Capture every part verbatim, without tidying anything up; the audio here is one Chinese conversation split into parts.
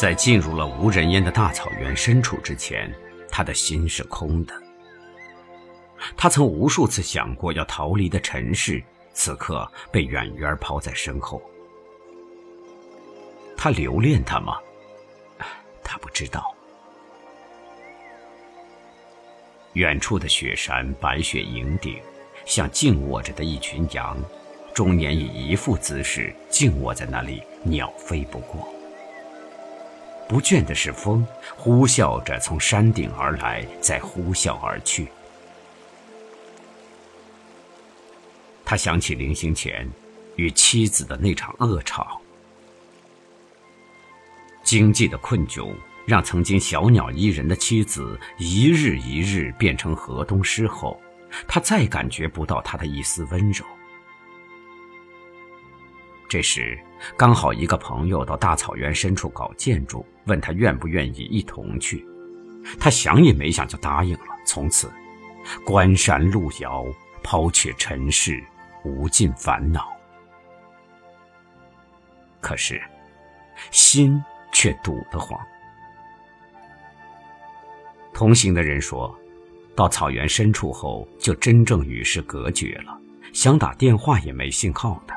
在进入了无人烟的大草原深处之前，他的心是空的。他曾无数次想过要逃离的尘世，此刻被远远抛在身后。他留恋他吗？他不知道。远处的雪山白雪盈顶，像静卧着的一群羊，终年以一副姿势静卧在那里，鸟飞不过。不倦的是风，呼啸着从山顶而来，再呼啸而去。他想起临行前与妻子的那场恶吵。经济的困窘让曾经小鸟依人的妻子一日一日变成河东狮吼，他再感觉不到她的一丝温柔。这时刚好一个朋友到大草原深处搞建筑，问他愿不愿意一同去。他想也没想就答应了，从此关山路遥，抛却尘世，无尽烦恼。可是心却堵得慌。同行的人说，到草原深处后就真正与世隔绝了，想打电话也没信号的。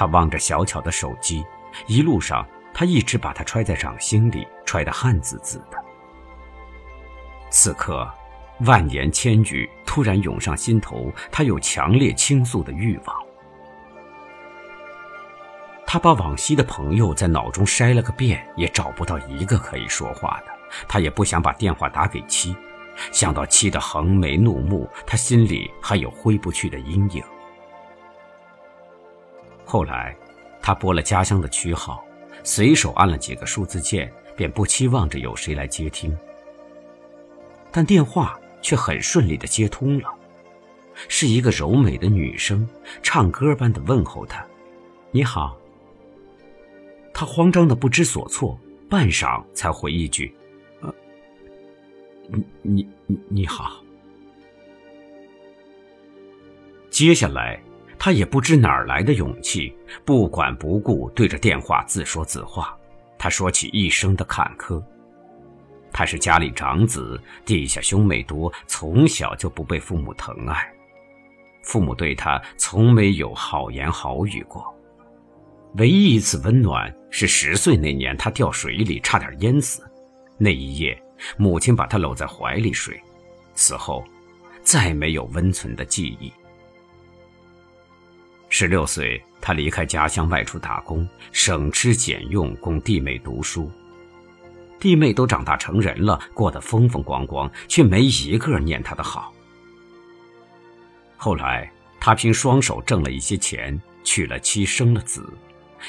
他望着小巧的手机，一路上他一直把它揣在掌心里，揣得汗滋滋的。此刻万言千语突然涌上心头，他有强烈倾诉的欲望。他把往昔的朋友在脑中筛了个遍，也找不到一个可以说话的。他也不想把电话打给妻，想到妻的横眉怒目，他心里还有挥不去的阴影。后来他拨了家乡的区号，随手按了几个数字键，便不期望着有谁来接听。但电话却很顺利地接通了，是一个柔美的女生唱歌般地问候他：“你好。”他慌张的不知所措，半晌才回一句：“呃，你你你好。”接下来，他也不知哪儿来的勇气，不管不顾对着电话自说自话。他说起一生的坎坷，他是家里长子，地下兄妹多，从小就不被父母疼爱，父母对他从没有好言好语过。唯一一次温暖是十岁那年他掉水里差点淹死，那一夜母亲把他搂在怀里睡，此后再没有温存的记忆。十六岁他离开家乡外出打工，省吃俭用供弟妹读书，弟妹都长大成人了，过得风风光光，却没一个念他的好。后来他凭双手挣了一些钱，娶了妻，生了子，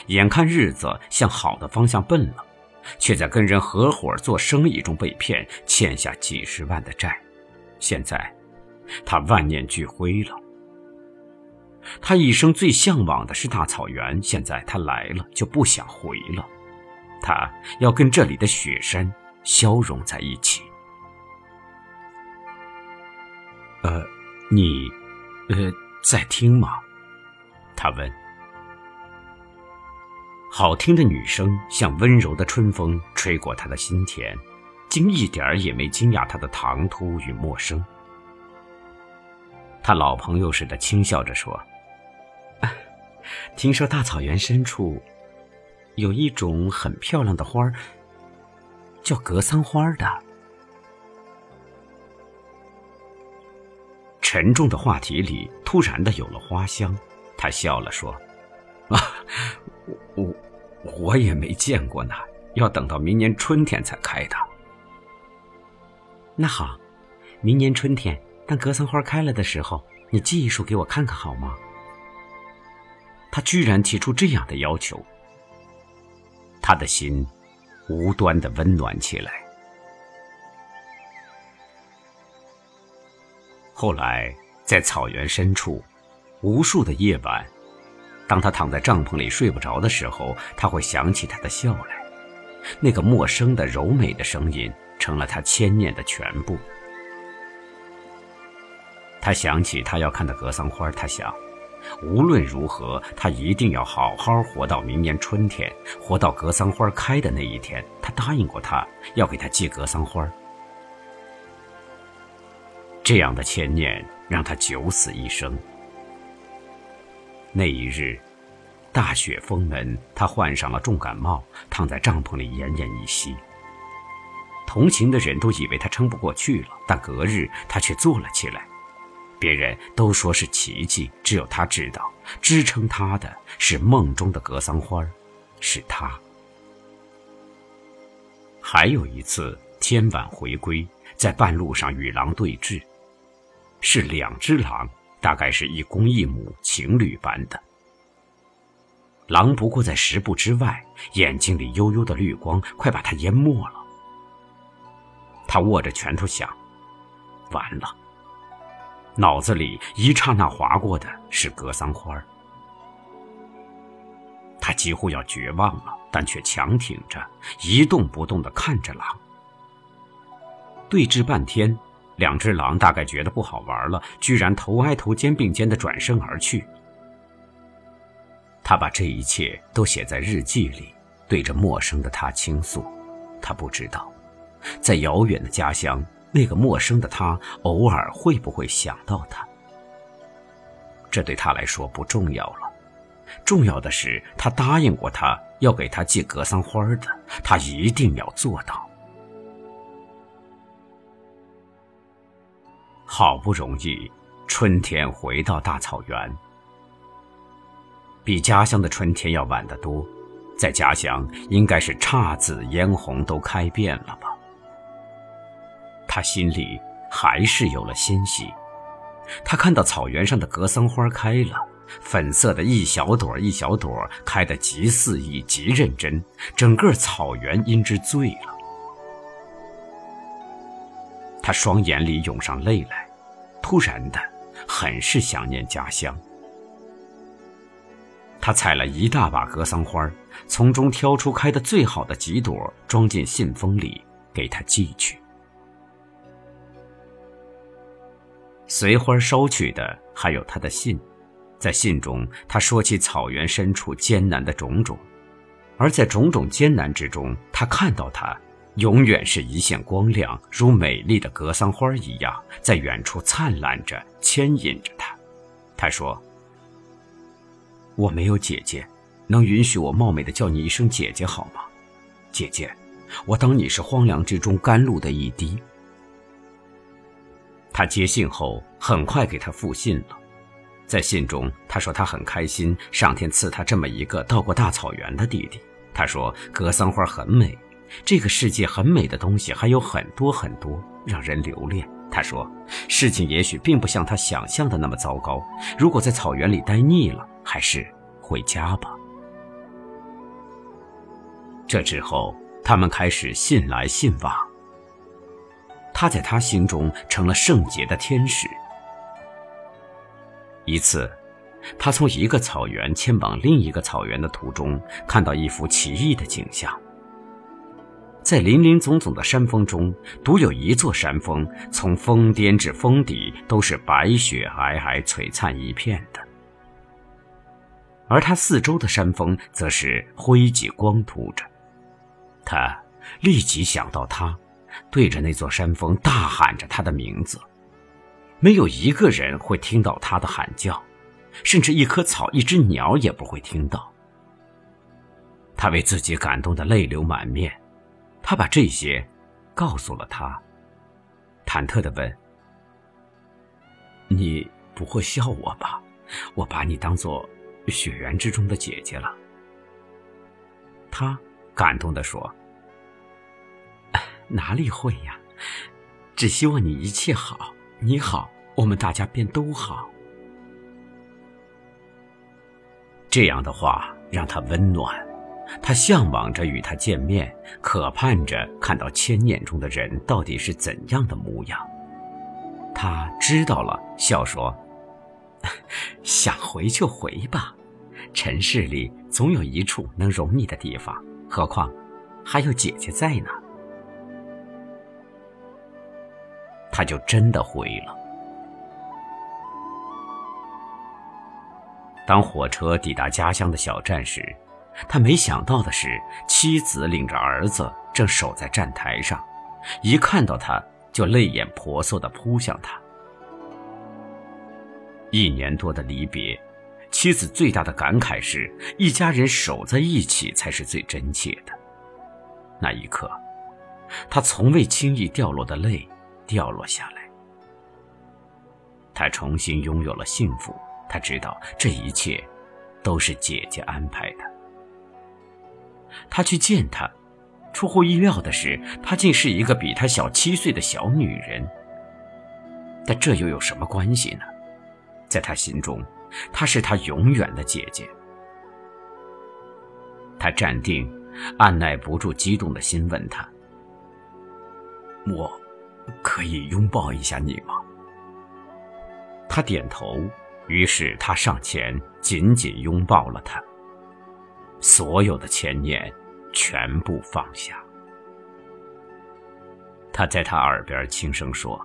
眼看日子向好的方向奔了，却在跟人合伙做生意中被骗，欠下几十万的债。现在他万念俱灰了。他一生最向往的是大草原，现在他来了就不想回了，他要跟这里的雪山消融在一起。呃，你呃，在听吗？他问。好听的女声像温柔的春风吹过他的心田，竟一点儿也没惊讶他的唐突与陌生。他老朋友似的轻笑着说：“啊，听说大草原深处有一种很漂亮的花儿，叫格桑花的。”沉重的话题里突然的有了花香。他笑了说：“啊，我我也没见过呢，要等到明年春天才开的。”“那好，明年春天当格桑花开了的时候，你寄一束给我看看好吗？”他居然提出这样的要求，他的心无端地温暖起来。后来在草原深处无数的夜晚，当他躺在帐篷里睡不着的时候，他会想起他的笑来。那个陌生的柔美的声音成了他牵念的全部。他想起他要看的格桑花，他想，无论如何，他一定要好好活到明年春天，活到格桑花开的那一天。他答应过他，要给他寄格桑花。这样的牵念让他九死一生。那一日，大雪封门，他患上了重感冒，躺在帐篷里奄奄一息。同行的人都以为他撑不过去了，但隔日他却坐了起来。别人都说是奇迹，只有他知道，支撑他的是梦中的格桑花，是他。还有一次，天晚回归，在半路上与狼对峙，是两只狼，大概是一公一母，情侣般的。狼不过在十步之外，眼睛里幽幽的绿光快把他淹没了。他握着拳头想，完了。脑子里一刹那划过的是格桑花。他几乎要绝望了，但却强挺着，一动不动地看着狼。对峙半天，两只狼大概觉得不好玩了，居然头挨头肩并肩地转身而去。他把这一切都写在日记里，对着陌生的他倾诉。他不知道，在遥远的家乡，那个陌生的他偶尔会不会想到他？这对他来说不重要了，重要的是他答应过他要给他寄格桑花的，他一定要做到。好不容易，春天回到大草原，比家乡的春天要晚得多，在家乡应该是姹紫嫣红都开遍了吧。他心里还是有了欣喜，他看到草原上的格桑花开了，粉色的一小朵一小朵，开得极肆意极认真，整个草原因之醉了。他双眼里涌上泪来，突然的很是想念家乡。他采了一大把格桑花，从中挑出开得最好的几朵，装进信封里给他寄去。随花捎去的还有他的信，在信中他说起草原深处艰难的种种，而在种种艰难之中，他看到它永远是一线光亮，如美丽的格桑花一样，在远处灿烂着，牵引着他。他说，我没有姐姐，能允许我冒昧地叫你一声姐姐好吗？姐姐，我当你是荒凉之中甘露的一滴。他接信后很快给他复信了，在信中他说他很开心，上天赐他这么一个到过大草原的弟弟。他说格桑花很美，这个世界很美的东西还有很多很多，让人留恋。他说事情也许并不像他想象的那么糟糕，如果在草原里待腻了，还是回家吧。这之后他们开始信来信往，他在他心中成了圣洁的天使。一次，他从一个草原迁往另一个草原的途中，看到一幅奇异的景象。在林林总总的山峰中，独有一座山峰，从峰巅至峰底都是白雪皑皑，璀璨一片的。而他四周的山峰则是灰烬光秃着。他立即想到他，对着那座山峰大喊着他的名字。没有一个人会听到他的喊叫，甚至一棵草一只鸟也不会听到。他为自己感动得泪流满面，他把这些告诉了他，忐忑地问，你不会笑我吧？我把你当作雪原之中的姐姐了。他感动地说，哪里会呀，只希望你一切好，你好，我们大家便都好。这样的话让他温暖，他向往着与他见面，渴盼着看到千年中的人到底是怎样的模样。他知道了，笑说，想回就回吧，尘世里总有一处能容你的地方，何况还有姐姐在呢。他就真的回了。当火车抵达家乡的小站时，他没想到的是，妻子领着儿子正守在站台上，一看到他就泪眼婆娑地扑向他。一年多的离别，妻子最大的感慨是，一家人守在一起才是最真切的。那一刻，他从未轻易掉落的泪掉落下来。他重新拥有了幸福，他知道这一切都是姐姐安排的。他去见她，出乎意料的是，她竟是一个比他小七岁的小女人。但这又有什么关系呢？在他心中，她是他永远的姐姐。他站定，按耐不住激动的心问她：“我可以拥抱一下你吗？”他点头，于是他上前紧紧拥抱了她。所有的牵念全部放下。他在她耳边轻声说：“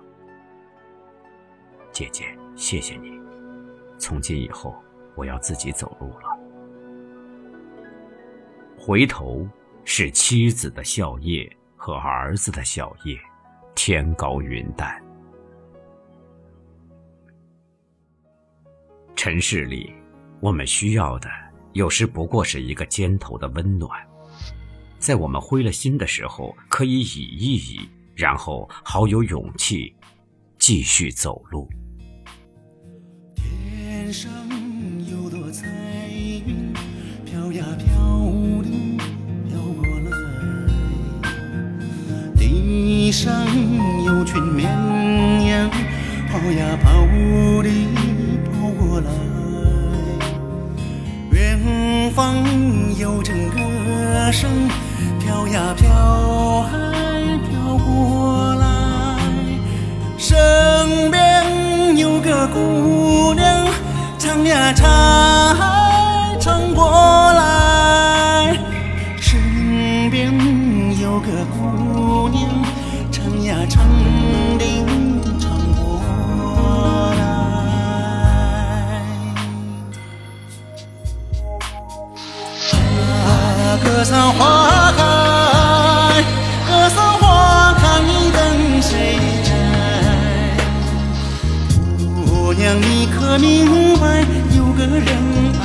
姐姐，谢谢你，从今以后我要自己走路了。”回头是妻子的笑靥和儿子的笑靥，天高云淡。尘世里，我们需要的有时不过是一个肩头的温暖，在我们灰了心的时候，可以倚一倚，然后好有勇气继续走路。天上有朵彩云，飘呀飘的飘过来，地上有群绵羊，跑呀跑的跑过来。远方有整个声，飘呀飘啊飘过来。身边有个姑娘，唱呀唱唱过来。身边有个姑娘，唱呀唱的唱过来。格桑花开，格桑花开，你等谁摘？姑娘，你可明白，有个人爱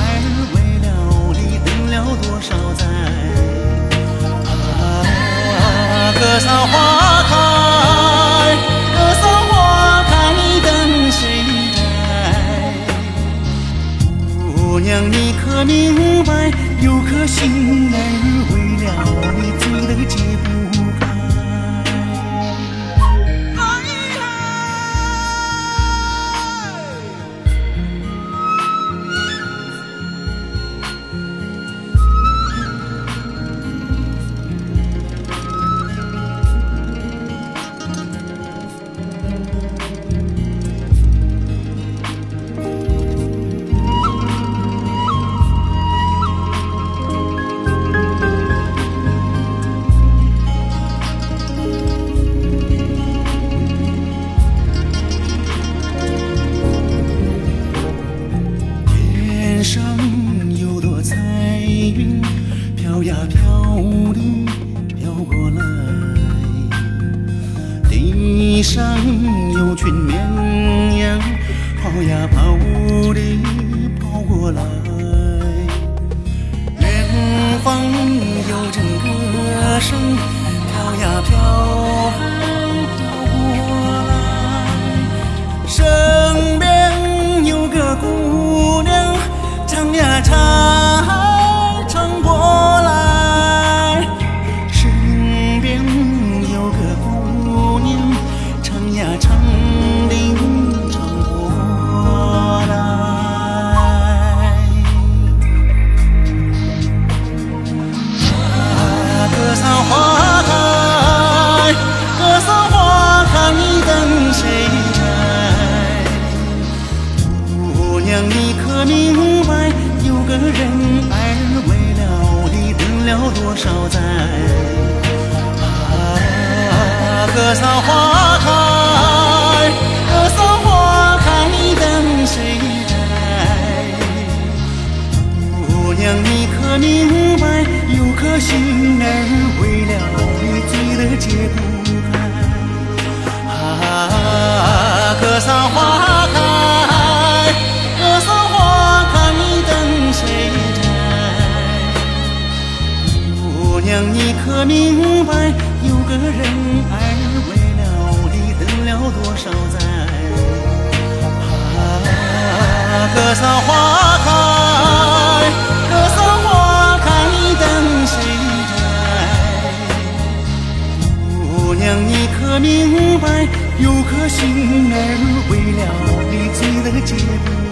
为了你等了多少载？啊，格桑花开，格桑花开，你等谁摘？姑娘，你可明白？有颗心儿为了你醉得解不开。地上有群绵羊，跑呀跑的跑过来。远方有整个声，飘呀飘啊飘过来。身边有个姑娘，唱呀唱唱过来。身边有个姑娘，唱呀唱的唱过来。啊，格桑花开，格桑花开，你等谁摘？姑娘，你可明白，有个人爱为了你等了多少载？啊，格桑花开。竟然为了你醉得解不开。啊，格桑花开，格桑花开，你等谁摘？姑娘你可明白，有个人爱，为了你等了多少载。啊，格桑花开，格桑花开，你等谁摘？姑娘你可明白，有颗心儿为了你醉得解不开。